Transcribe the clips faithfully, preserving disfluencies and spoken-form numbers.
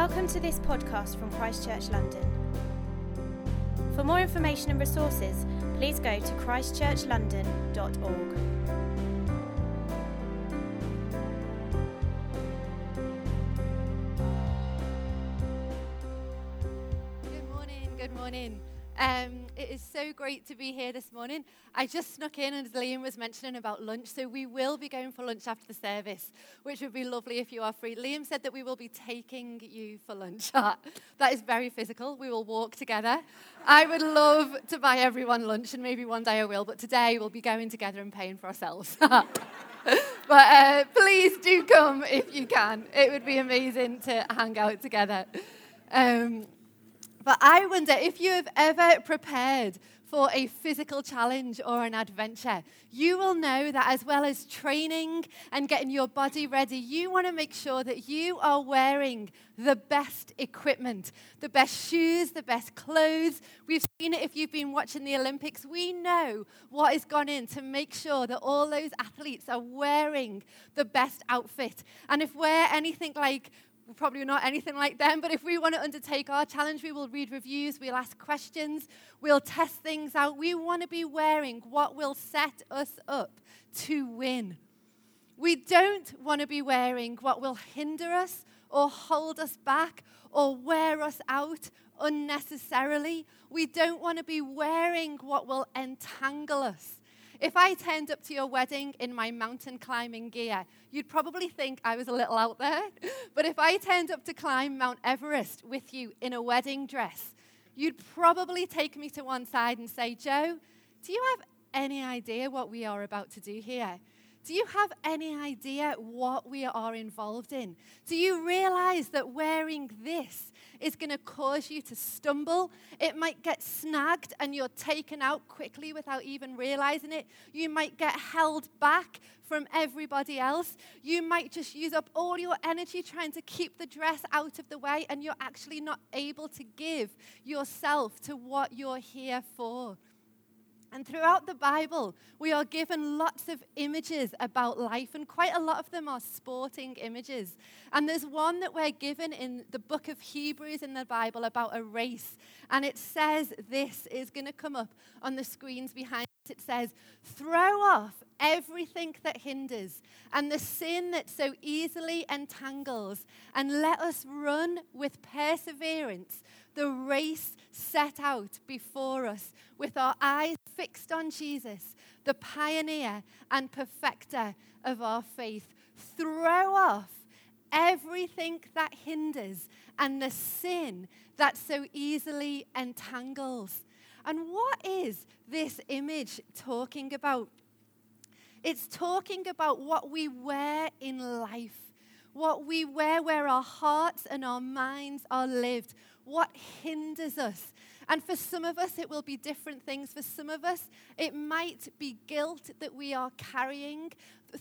Welcome to this podcast from Christchurch London. For more information and resources, please go to christchurch london dot org. Good morning, good morning. Um, it is so great to be here this morning. I just snuck in, and as Liam was mentioning about lunch, so we will be going for lunch after the service, which would be lovely if you are free. Liam said that we will be taking you for lunch. That is very physical. We will walk together. I would love to buy everyone lunch, and maybe one day I will, but today we'll be going together and paying for ourselves. But uh, please do come if you can. It would be amazing to hang out together. Um But I wonder if you have ever prepared for a physical challenge or an adventure. You will know that as well as training and getting your body ready, you want to make sure that you are wearing the best equipment, the best shoes, the best clothes. We've seen it if you've been watching the Olympics. We know what has gone in to make sure that all those athletes are wearing the best outfit. And if we're anything like probably not anything like them, but if we want to undertake our challenge, we will read reviews, we'll ask questions, we'll test things out. We want to be wearing what will set us up to win. We don't want to be wearing what will hinder us or hold us back or wear us out unnecessarily. We don't want to be wearing what will entangle us. If I turned up to your wedding in my mountain climbing gear, you'd probably think I was a little out there. But if I turned up to climb Mount Everest with you in a wedding dress, you'd probably take me to one side and say, "Joe, do you have any idea what we are about to do here? Do you have any idea what we are involved in? Do you realize that wearing this is going to cause you to stumble? It might get snagged and you're taken out quickly without even realizing it. You might get held back from everybody else. You might just use up all your energy trying to keep the dress out of the way, and you're actually not able to give yourself to what you're here for." And throughout the Bible, we are given lots of images about life, and quite a lot of them are sporting images. And there's one that we're given in the book of Hebrews in the Bible about a race, and it says this is going to come up on the screens behind us. It says, "Throw off everything that hinders and the sin that so easily entangles, and let us run with perseverance the race set out before us, with our eyes fixed on Jesus, the pioneer and perfecter of our faith." Throw off everything that hinders and the sin that so easily entangles. And what is this image talking about? It's talking about what we wear in life, what we wear where our hearts and our minds are lived, what hinders us. And for some of us, it will be different things. For some of us, it might be guilt that we are carrying.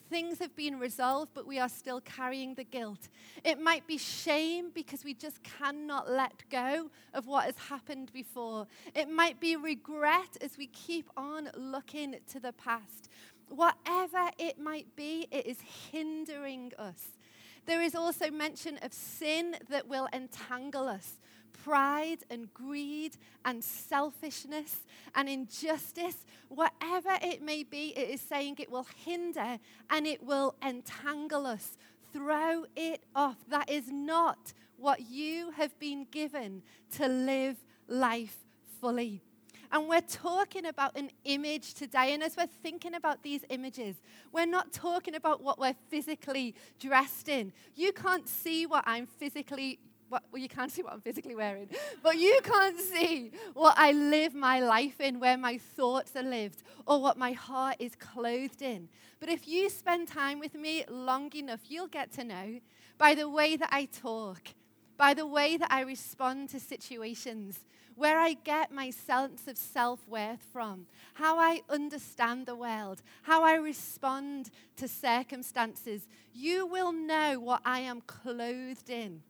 Things have been resolved, but we are still carrying the guilt. It might be shame because we just cannot let go of what has happened before. It might be regret as we keep on looking to the past. Whatever it might be, it is hindering us. There is also mention of sin that will entangle us. Pride and greed and selfishness and injustice, whatever it may be, it is saying it will hinder and it will entangle us. Throw it off. That is not what you have been given to live life fully. And we're talking about an image today. And as we're thinking about these images, we're not talking about what we're physically dressed in. You can't see what I'm physically, what, well, you can't see what I'm physically wearing. But you can't see what I live my life in, where my thoughts are lived, or what my heart is clothed in. But if you spend time with me long enough, you'll get to know by the way that I talk, by the way that I respond to situations, where I get my sense of self-worth from, how I understand the world, how I respond to circumstances. You will know what I am clothed in.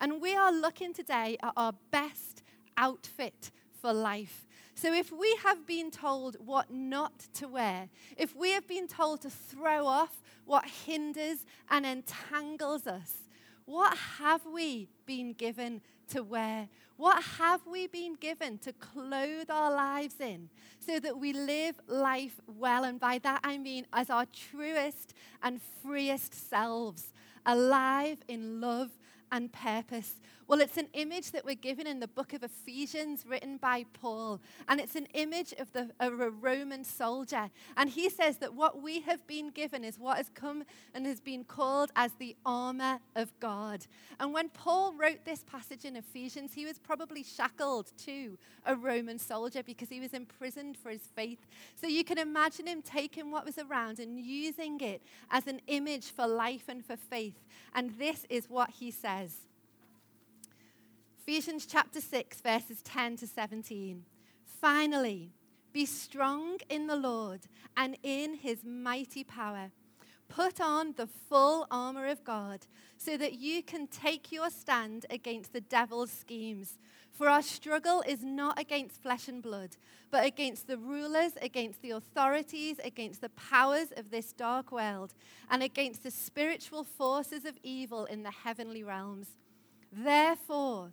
And we are looking today at our best outfit for life. So if we have been told what not to wear, if we have been told to throw off what hinders and entangles us, What have we been given to wear? What have we been given to clothe our lives in so that we live life well? And by that I mean as our truest and freest selves, alive in love and purpose. Well, it's an image that we're given in the book of Ephesians written by Paul, and it's an image of, the, of a Roman soldier. And he says that what we have been given is what has come and has been called as the armor of God. And when Paul wrote this passage in Ephesians, he was probably shackled to a Roman soldier because he was imprisoned for his faith. So you can imagine him taking what was around and using it as an image for life and for faith. And this is what he says. Ephesians chapter six, verses ten to seventeen. Finally, be strong in the Lord and in his mighty power. Put on the full armor of God so that you can take your stand against the devil's schemes. For our struggle is not against flesh and blood, but against the rulers, against the authorities, against the powers of this dark world, and against the spiritual forces of evil in the heavenly realms. Therefore,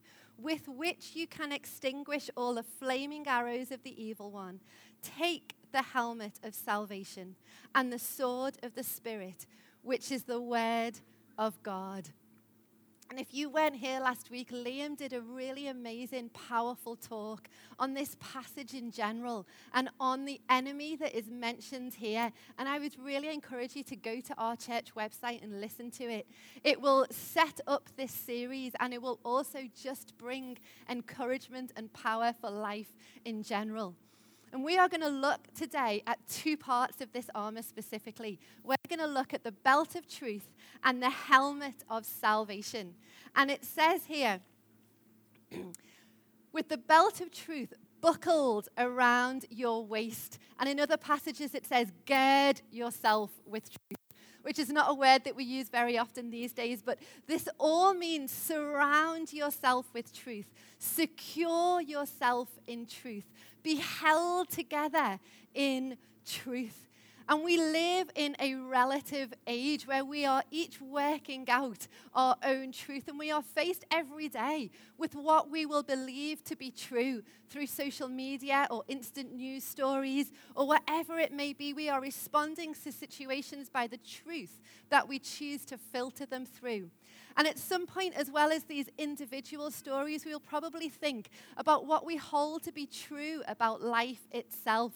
with which you can extinguish all the flaming arrows of the evil one. Take the helmet of salvation and the sword of the Spirit, which is the word of God. And if you weren't here last week, Liam did a really amazing, powerful talk on this passage in general and on the enemy that is mentioned here. And I would really encourage you to go to our church website and listen to it. It will set up this series, and it will also just bring encouragement and power for life in general. And we are going to look today at two parts of this armor specifically. We're going to look at the belt of truth and the helmet of salvation. And it says here, with the belt of truth buckled around your waist. And in other passages it says, gird yourself with truth, which is not a word that we use very often these days, but this all means surround yourself with truth, secure yourself in truth, be held together in truth. And we live in a relative age where we are each working out our own truth, and we are faced every day with what we will believe to be true through social media or instant news stories or whatever it may be. We are responding to situations by the truth that we choose to filter them through. And at some point, as well as these individual stories, we will probably think about what we hold to be true about life itself.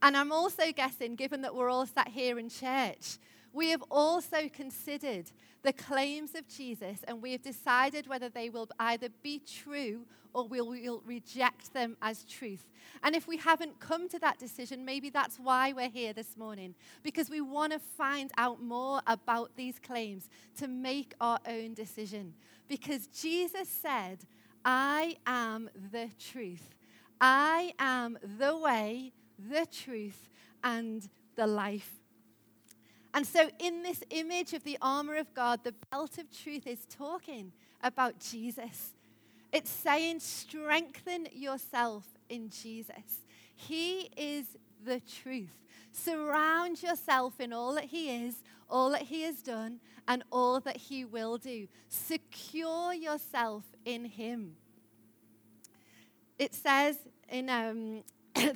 And I'm also guessing, given that we're all sat here in church, we have also considered the claims of Jesus, and we have decided whether they will either be true or we will reject them as truth. And if we haven't come to that decision, maybe that's why we're here this morning, because we want to find out more about these claims to make our own decision. Because Jesus said, I am the truth. I am the way, the truth, and the life. And so in this image of the armor of God, the belt of truth is talking about Jesus. It's saying, strengthen yourself in Jesus. He is the truth. Surround yourself in all that he is, all that he has done, and all that he will do. Secure yourself in him. It says in um,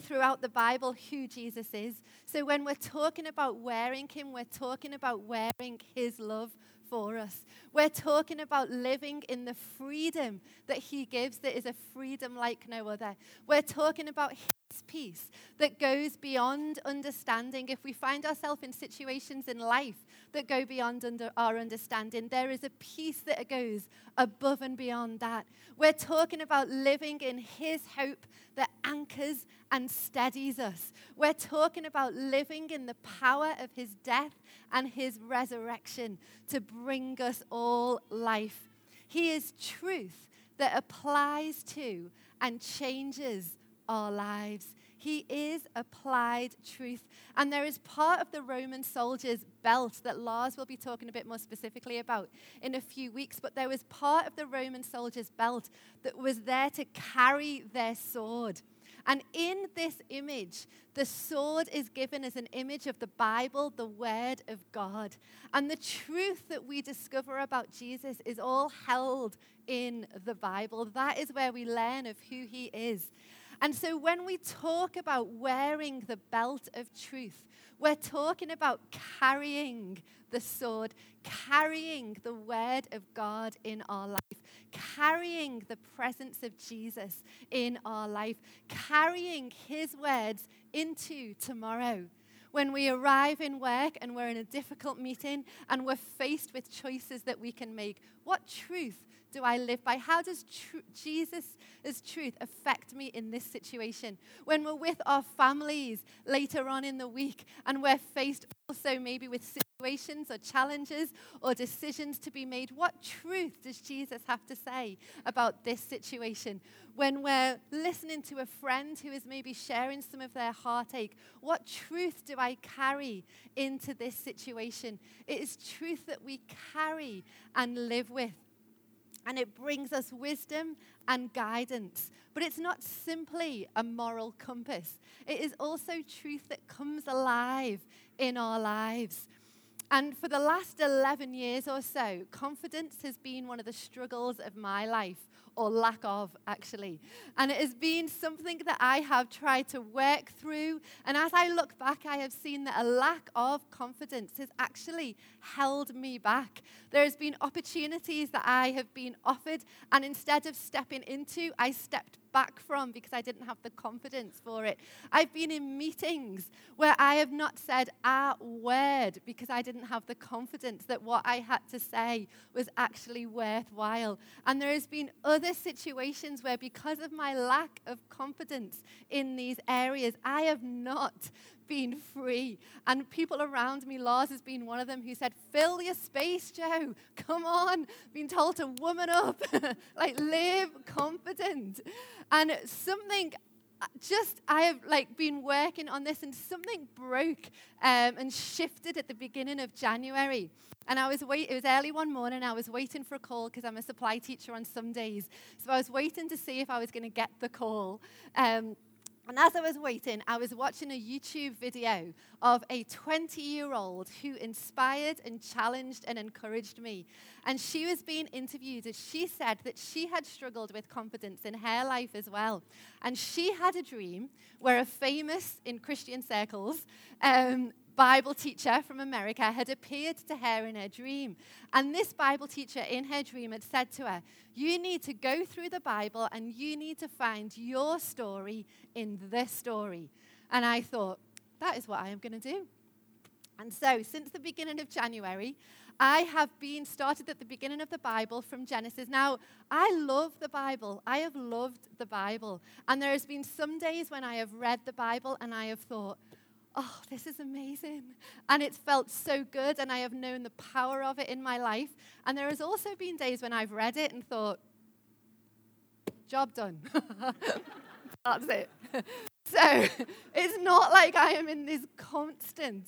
throughout the Bible who Jesus is. So when we're talking about wearing him, we're talking about wearing his love for us. We're talking about living in the freedom that he gives, that is a freedom like no other. We're talking about his peace that goes beyond understanding. If we find ourselves in situations in life that go beyond under our understanding, there is a peace that goes above and beyond that. We're talking about living in his hope that anchors and steadies us. We're talking about living in the power of his death and his resurrection to bring us all life. He is truth that applies to and changes our lives. He is applied truth. And there is part of the Roman soldier's belt that Lars will be talking a bit more specifically about in a few weeks. But there was part of the Roman soldier's belt that was there to carry their sword. And in this image, the sword is given as an image of the Bible, the Word of God. And the truth that we discover about Jesus is all held in the Bible. That is where we learn of who he is. And so when we talk about wearing the belt of truth, we're talking about carrying the sword, carrying the Word of God in our life, carrying the presence of Jesus in our life, carrying his words into tomorrow. When we arrive in work and we're in a difficult meeting and we're faced with choices that we can make, what truth do I live by? How does tr- Jesus' truth affect me in this situation? When we're with our families later on in the week and we're faced also maybe with situations or challenges or decisions to be made, what truth does Jesus have to say about this situation? When we're listening to a friend who is maybe sharing some of their heartache, what truth do I carry into this situation? It is truth that we carry and live with. And it brings us wisdom and guidance. But it's not simply a moral compass. It is also truth that comes alive in our lives. And for the last eleven years or so, confidence has been one of the struggles of my life, or lack of, actually. And it has been something that I have tried to work through. And as I look back, I have seen that a lack of confidence has actually held me back. There has been opportunities that I have been offered, and instead of stepping into, I stepped back from because I didn't have the confidence for it. I've been in meetings where I have not said a word because I didn't have the confidence that what I had to say was actually worthwhile. And there has been other situations where because of my lack of confidence in these areas, I have not been free. And people around me, Lars has been one of them, who said, fill your space, Joe. Come on. Been told to woman up. Like, live confident. And something just, I have like been working on this, and something broke um, and shifted at the beginning of January. And I was wait. It was early one morning. I was waiting for a call because I'm a supply teacher on some days. So I was waiting to see if I was going to get the call. Um, And as I was waiting, I was watching a YouTube video of a twenty-year-old who inspired and challenged and encouraged me. And she was being interviewed, and she said that she had struggled with confidence in her life as well. And she had a dream where a famous, in Christian circles, um, Bible teacher from America had appeared to her in her dream. And this Bible teacher in her dream had said to her, you need to go through the Bible and you need to find your story in the story. And I thought, that is what I am going to do. And so since the beginning of January, I have been started at the beginning of the Bible from Genesis. Now, I love the Bible. I have loved the Bible. And there has been some days when I have read the Bible and I have thought, oh, this is amazing. And it's felt so good, and I have known the power of it in my life. And there has also been days when I've read it and thought, job done. That's it. So it's not like I am in this constant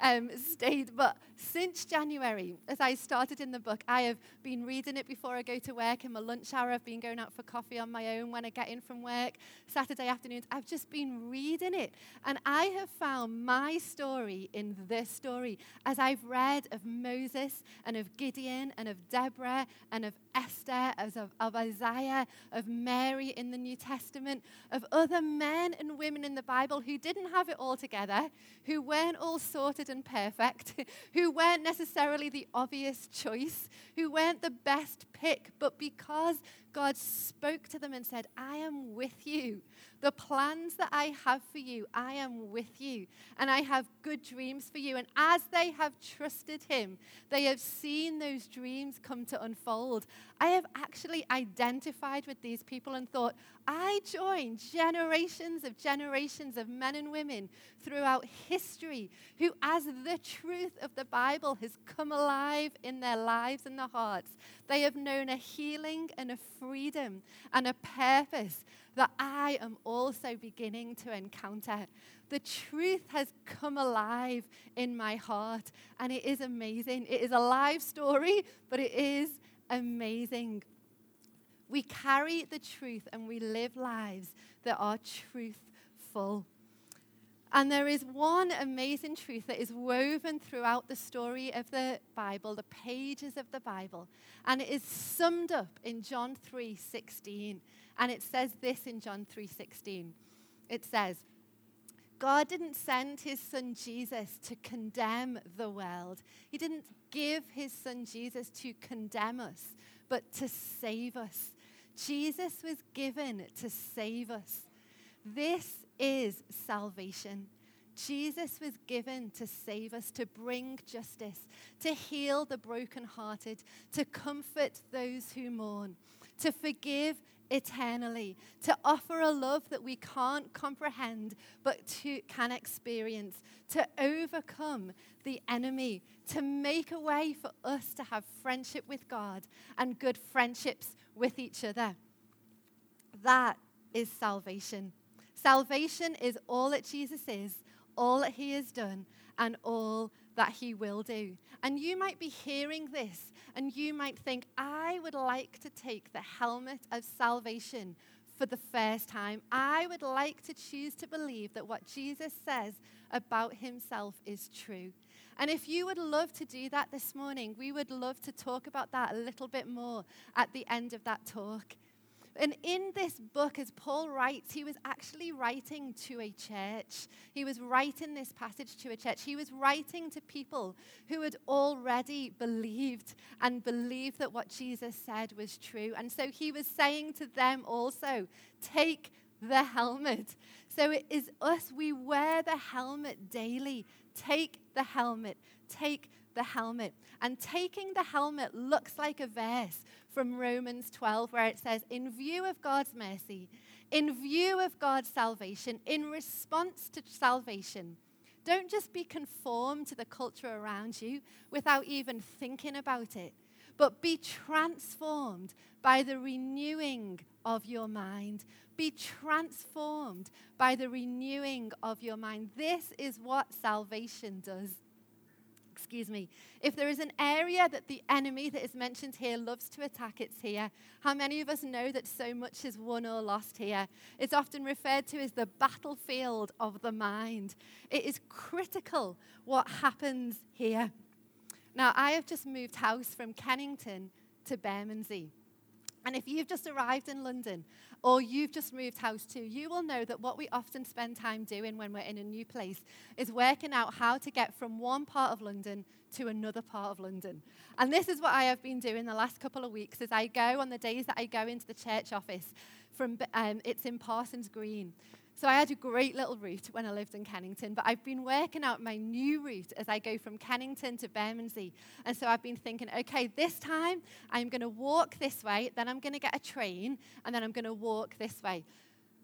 um, state, but since January, as I started in the book, I have been reading it before I go to work. In my lunch hour, I've been going out for coffee on my own when I get in from work. Saturday afternoons, I've just been reading it. And I have found my story in the story. As I've read of Moses and of Gideon and of Deborah and of Esther, as of, of Isaiah, of Mary in the New Testament, of other men and women in the Bible who didn't have it all together, who weren't all sorted and perfect, who weren't necessarily the obvious choice, who weren't the best pick, but because God spoke to them and said, I am with you. The plans that I have for you, I am with you. And I have good dreams for you. And as they have trusted him, they have seen those dreams come to unfold. I have actually identified with these people and thought, I join generations of generations of men and women throughout history who, as the truth of the Bible has come alive in their lives and their hearts, they have known a healing and a freedom and a purpose that I am also beginning to encounter. The truth has come alive in my heart, and it is amazing. It is a live story, but it is amazing. We carry the truth and we live lives that are truthful. And there is one amazing truth that is woven throughout the story of the Bible, the pages of the Bible, and it is summed up in John three sixteen. And it says this in John three sixteen. It says, God didn't send his son Jesus to condemn the world. He didn't give his son Jesus to condemn us, but to save us. Jesus was given to save us. This is salvation. Jesus was given to save us, to bring justice, to heal the brokenhearted, to comfort those who mourn, to forgive eternally, to offer a love that we can't comprehend but to can experience, to overcome the enemy, to make a way for us to have friendship with God and good friendships with each other. That is salvation. Salvation is all that Jesus is, all that he has done, and all that he will do. And you might be hearing this, and you might think, I would like to take the helmet of salvation for the first time. I would like to choose to believe that what Jesus says about himself is true. And if you would love to do that this morning, we would love to talk about that a little bit more at the end of that talk. And in this book, as Paul writes, he was actually writing to a church. He was writing this passage to a church. He was writing to people who had already believed and believed that what Jesus said was true. And so he was saying to them also, take the helmet. So it is us, we wear the helmet daily. Take the helmet. Take the helmet. And taking the helmet looks like a verse from Romans twelve, where it says, in view of God's mercy, in view of God's salvation, in response to salvation, don't just be conformed to the culture around you without even thinking about it, but be transformed by the renewing of your mind. Be transformed by the renewing of your mind. This is what salvation does. Excuse me. If there is an area that the enemy that is mentioned here loves to attack, it's here. How many of us know that so much is won or lost here? It's often referred to as the battlefield of the mind. It is critical what happens here. Now, I have just moved house from Kennington to Bermondsey. And if you've just arrived in London or you've just moved house too, you will know that what we often spend time doing when we're in a new place is working out how to get from one part of London to another part of London. And this is what I have been doing the last couple of weeks as I go on the days that I go into the church office. From um, it's in Parsons Green. So I had a great little route when I lived in Kennington, but I've been working out my new route as I go from Kennington to Bermondsey. And so I've been thinking, okay, this time I'm going to walk this way, then I'm going to get a train, and then I'm going to walk this way.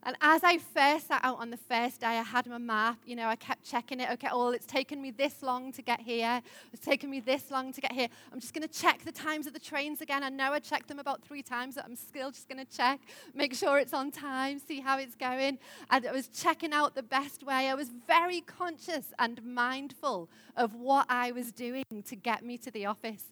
And as I first sat out on the first day, I had my map, you know, I kept checking it. Okay, well, it's taken me this long to get here. It's taken me this long to get here. I'm just going to check the times of the trains again. I know I checked them about three times, but I'm still just going to check, make sure it's on time, see how it's going. And I was checking out the best way. I was very conscious and mindful of what I was doing to get me to the office.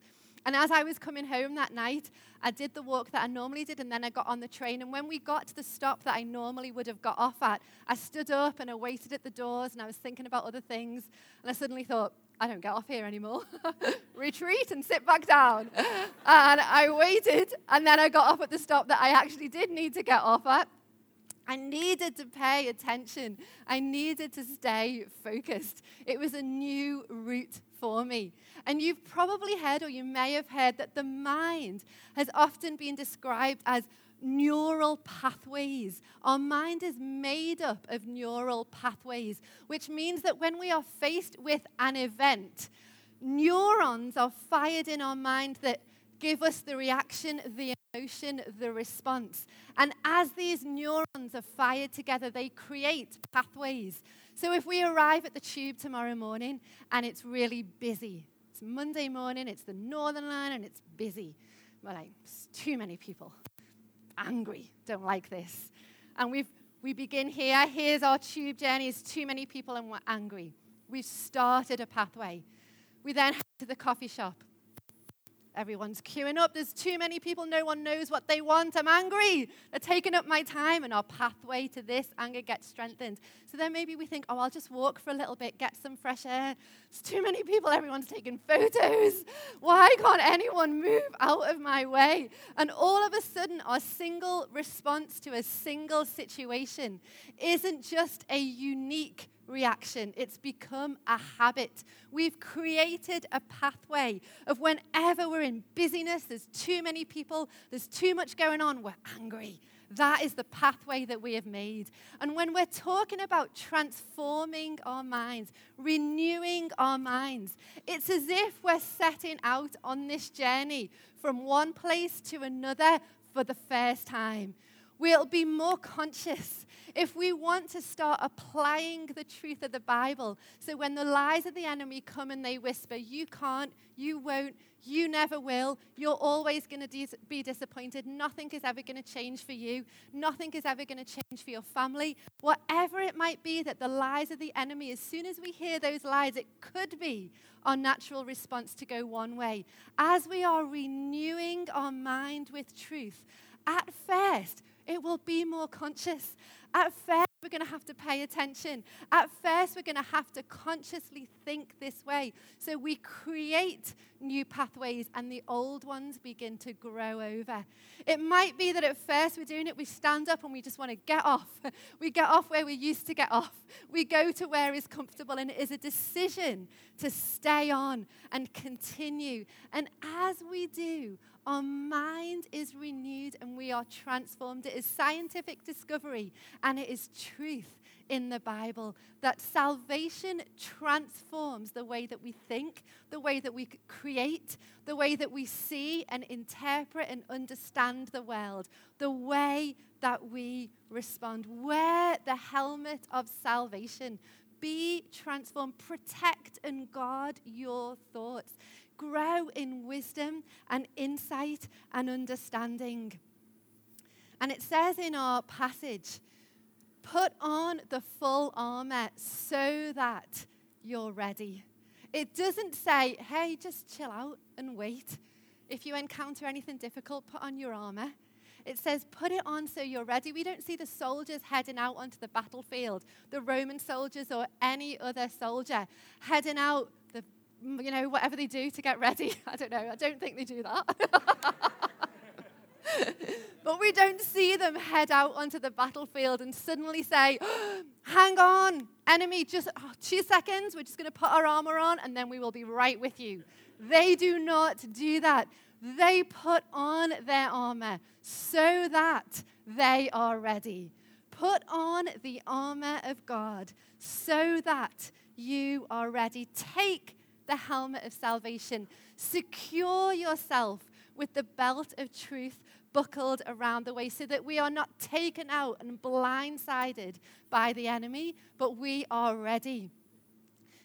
And as I was coming home that night, I did the walk that I normally did, and then I got on the train. And when we got to the stop that I normally would have got off at, I stood up and I waited at the doors, and I was thinking about other things. And I suddenly thought, I don't get off here anymore. Retreat and sit back down. And I waited, and then I got off at the stop that I actually did need to get off at. I needed to pay attention. I needed to stay focused. It was a new route for me. And you've probably heard, or you may have heard, that the mind has often been described as neural pathways. Our mind is made up of neural pathways, which means that when we are faced with an event, neurons are fired in our mind that give us the reaction, the emotion, the response. And as these neurons are fired together, they create pathways. So if we arrive at the tube tomorrow morning and it's really busy, it's Monday morning, it's the Northern Line, and it's busy. We're like, it's too many people. Angry, don't like this. And we've, we begin here, here's our tube journey, it's too many people and we're angry. We've started a pathway. We then head to the coffee shop. Everyone's queuing up. There's too many people. No one knows what they want. I'm angry. They're taking up my time. And our pathway to this anger gets strengthened. So then maybe we think, oh, I'll just walk for a little bit, get some fresh air. There's too many people. Everyone's taking photos. Why can't anyone move out of my way? And all of a sudden, our single response to a single situation isn't just a unique reaction. It's become a habit. We've created a pathway of whenever we're in busyness, there's too many people, there's too much going on, we're angry. That is the pathway that we have made. And when we're talking about transforming our minds, renewing our minds, it's as if we're setting out on this journey from one place to another for the first time. We'll be more conscious if we want to start applying the truth of the Bible. So when the lies of the enemy come and they whisper, you can't, you won't, you never will, you're always going to dis- be disappointed. Nothing is ever going to change for you. Nothing is ever going to change for your family. Whatever it might be that the lies of the enemy, as soon as we hear those lies, it could be our natural response to go one way. As we are renewing our mind with truth, at first, it will be more conscious. At first, we're going to have to pay attention. At first, we're going to have to consciously think this way. So we create new pathways and the old ones begin to grow over. It might be that at first we're doing it, we stand up and we just want to get off. We get off where we used to get off. We go to where is comfortable, and it is a decision to stay on and continue. And as we do, our mind is renewed and we are transformed. It is scientific discovery and it is truth in the Bible that salvation transforms the way that we think, the way that we create, the way that we see and interpret and understand the world, the way that we respond. Wear the helmet of salvation. Be transformed. Protect and guard your thoughts. Grow in wisdom and insight and understanding. And it says in our passage, put on the full armor so that you're ready. It doesn't say, hey, just chill out and wait. If you encounter anything difficult, put on your armor. It says, put it on so you're ready. We don't see the soldiers heading out onto the battlefield, the Roman soldiers or any other soldier heading out, the, you know, whatever they do to get ready. I don't know. I don't think they do that. But we don't see them head out onto the battlefield and suddenly say, oh, hang on, enemy, just oh, two seconds. We're just going to put our armor on and then we will be right with you. They do not do that. They put on their armor so that they are ready. Put on the armor of God so that you are ready. Take the helmet of salvation. Secure yourself with the belt of truth buckled around the waist so that we are not taken out and blindsided by the enemy, but we are ready.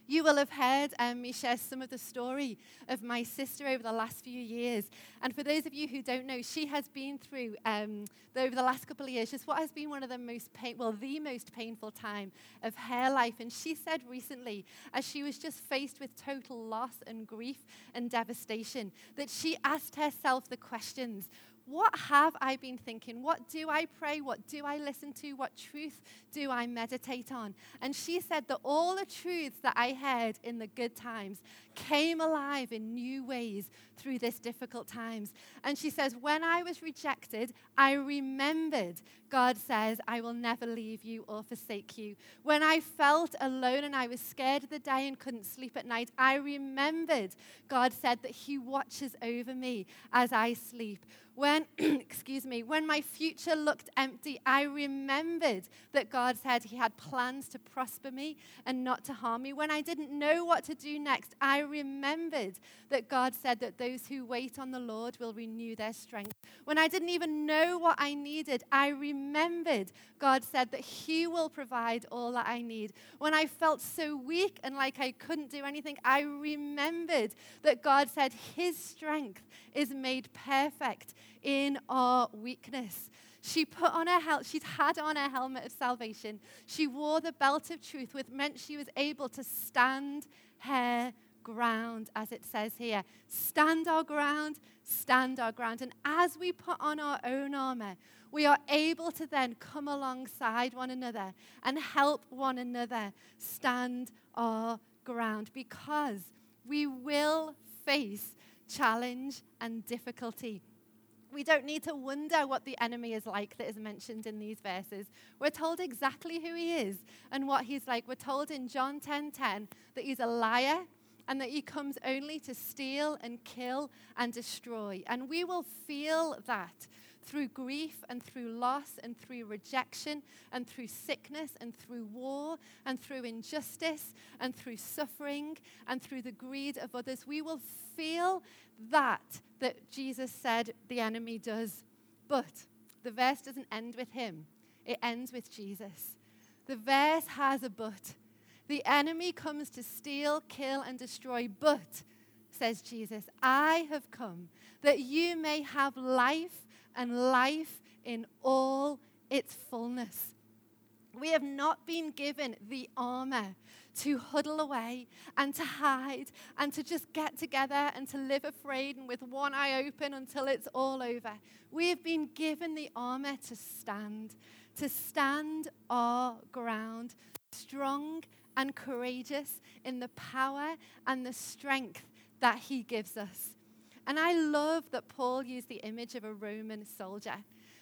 You will have heard um, me share some of the story of my sister over the last few years. And for those of you who don't know, she has been through, um, over the last couple of years, just what has been one of the most pain, well, the most painful time of her life. And she said recently, as she was just faced with total loss and grief and devastation, that she asked herself the questions, what have I been thinking? What do I pray? What do I listen to? What truth do I meditate on? And she said that all the truths that I heard in the good times came alive in new ways through this difficult times. And she says, when I was rejected, I remembered God says, I will never leave you or forsake you. When I felt alone and I was scared of the day and couldn't sleep at night, I remembered God said that he watches over me as I sleep. When, excuse me, when my future looked empty, I remembered that God said he had plans to prosper me and not to harm me. When I didn't know what to do next, I remembered that God said that those who wait on the Lord will renew their strength. When I didn't even know what I needed, I remembered God said that he will provide all that I need. When I felt so weak and like I couldn't do anything, I remembered that God said his strength is made perfect in our weakness. She put on her helmet, she'd had on her helmet of salvation. She wore the belt of truth, which meant she was able to stand her ground, as it says here. Stand our ground, stand our ground. And as we put on our own armor, we are able to then come alongside one another and help one another stand our ground, because we will face challenge and difficulty. We don't need to wonder what the enemy is like that is mentioned in these verses. We're told exactly who he is and what he's like. We're told in John ten ten that he's a liar and that he comes only to steal and kill and destroy. And we will feel that through grief and through loss and through rejection and through sickness and through war and through injustice and through suffering and through the greed of others. We will feel that, that Jesus said the enemy does. But the verse doesn't end with him. It ends with Jesus. The verse has a but. The enemy comes to steal, kill, and destroy, but, says Jesus, I have come that you may have life and life in all its fullness. We have not been given the armor to huddle away and to hide and to just get together and to live afraid and with one eye open until it's all over. We have been given the armor to stand, to stand our ground, strong and courageous in the power and the strength that he gives us. And I love that Paul used the image of a Roman soldier,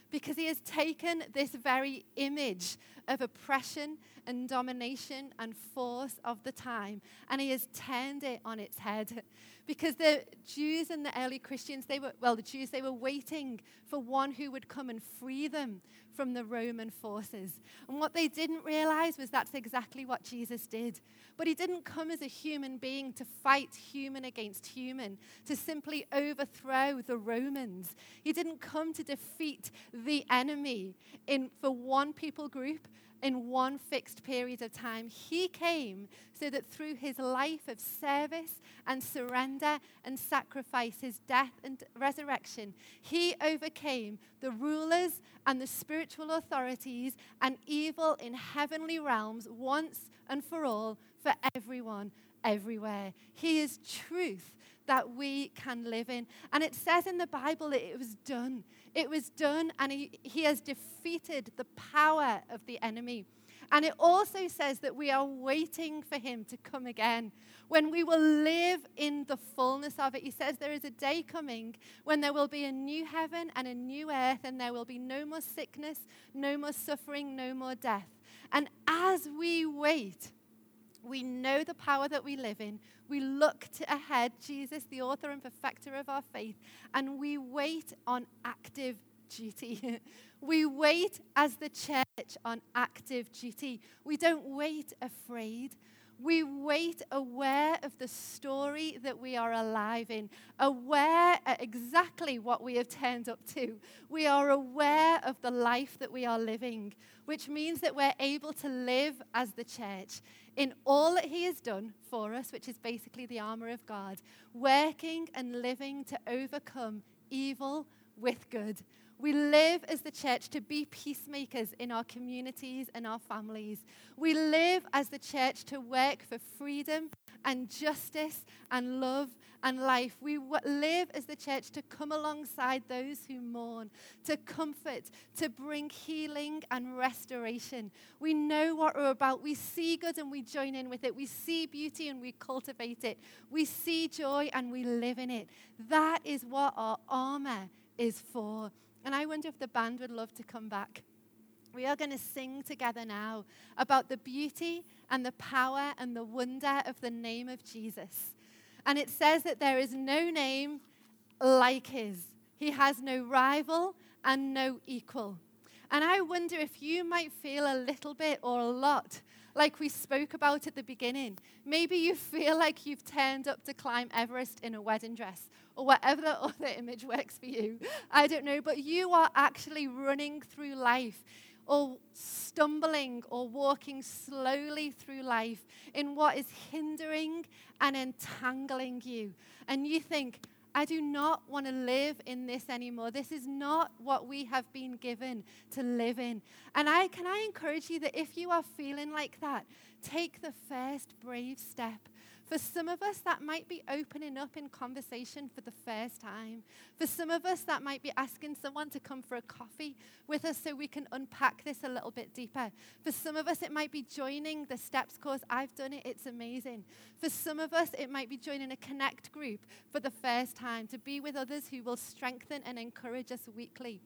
because he has taken this very image of oppression and domination and force of the time, and he has turned it on its head. Because the Jews and the early Christians, they were, well, the Jews, they were waiting for one who would come and free them from the Roman forces. And what they didn't realize was that's exactly what Jesus did. But he didn't come as a human being to fight human against human, to simply overthrow the Romans. He didn't come to defeat the enemy in for one people group in one fixed period of time. He came so that through his life of service and surrender and sacrifice, his death and resurrection, he overcame the rulers and the spiritual authorities and evil in heavenly realms once and for all, for everyone, everywhere. He is truth that we can live in. And it says in the Bible that it was done. It was done, and he, he has defeated the power of the enemy. And it also says that we are waiting for him to come again, when we will live in the fullness of it. He says there is a day coming when there will be a new heaven and a new earth, and there will be no more sickness, no more suffering, no more death. And as we wait, we know the power that we live in. We look to ahead, Jesus, the author and perfecter of our faith, and we wait on active duty. We wait as the church on active duty. We don't wait afraid. We wait aware of the story that we are alive in, aware at exactly what we have turned up to. We are aware of the life that we are living, which means that we're able to live as the church in all that he has done for us, which is basically the armor of God, working and living to overcome evil with good. We live as the church to be peacemakers in our communities and our families. We live as the church to work for freedom and justice and love and life. We w- live as the church to come alongside those who mourn, to comfort, to bring healing and restoration. We know what a about. We see good and we join in with it. We see beauty and we cultivate it. We see joy and we live in it. That is what our armor is for. And I wonder if the band would love to come back. We are going to sing together now about the beauty and the power and the wonder of the name of Jesus. And it says that there is no name like his. He has no rival and no equal. And I wonder if you might feel a little bit or a lot like we spoke about at the beginning. Maybe you feel like you've turned up to climb Everest in a wedding dress or whatever other image works for you. I don't know, but you are actually running through life or stumbling or walking slowly through life in what is hindering and entangling you. And you think, I do not want to live in this anymore. This is not what we have been given to live in. And I can I encourage you that if you are feeling like that, take the first brave step. For some of us, that might be opening up in conversation for the first time. For some of us, that might be asking someone to come for a coffee with us so we can unpack this a little bit deeper. For some of us, it might be joining the STEPS course. I've done it. It's amazing. For some of us, it might be joining a Connect group for the first time to be with others who will strengthen and encourage us weekly.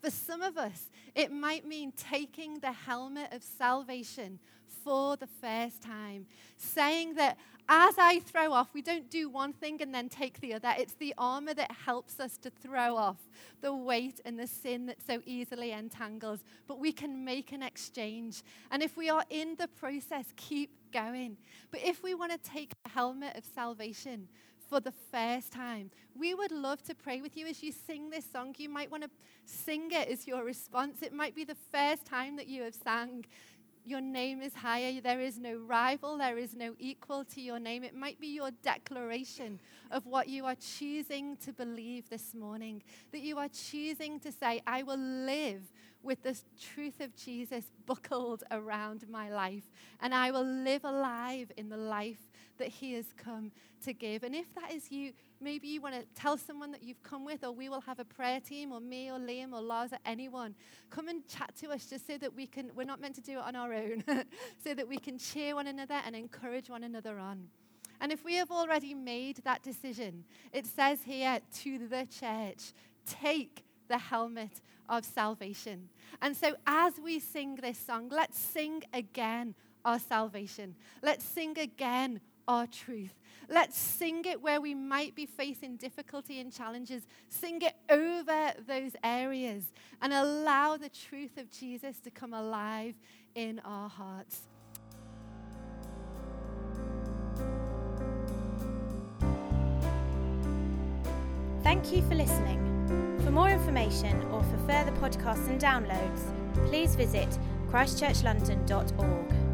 For some of us, it might mean taking the helmet of salvation for the first time, saying that as I throw off, we don't do one thing and then take the other. It's the armor that helps us to throw off the weight and the sin that so easily entangles, but we can make an exchange. And if we are in the process, keep going. But if we want to take the helmet of salvation for the first time, we would love to pray with you as you sing this song. You might want to sing it as your response. It might be the first time that you have sang, your name is higher, there is no rival, there is no equal to your name. It might be your declaration of what you are choosing to believe this morning, that you are choosing to say, I will live with the truth of Jesus buckled around my life, and I will live alive in the life that he has come to give. And if that is you, maybe you want to tell someone that you've come with, or we will have a prayer team, or me, or Liam, or Lars, or anyone. Come and chat to us just so that we can, we're not meant to do it on our own, so that we can cheer one another and encourage one another on. And if we have already made that decision, it says here, to the church, take the helmet of salvation. And so as we sing this song, let's sing again our salvation. Let's sing again our truth. Let's sing it where we might be facing difficulty and challenges. Sing it over those areas and allow the truth of Jesus to come alive in our hearts. Thank you for listening. For more information or for further podcasts and downloads, please visit christchurch london dot org.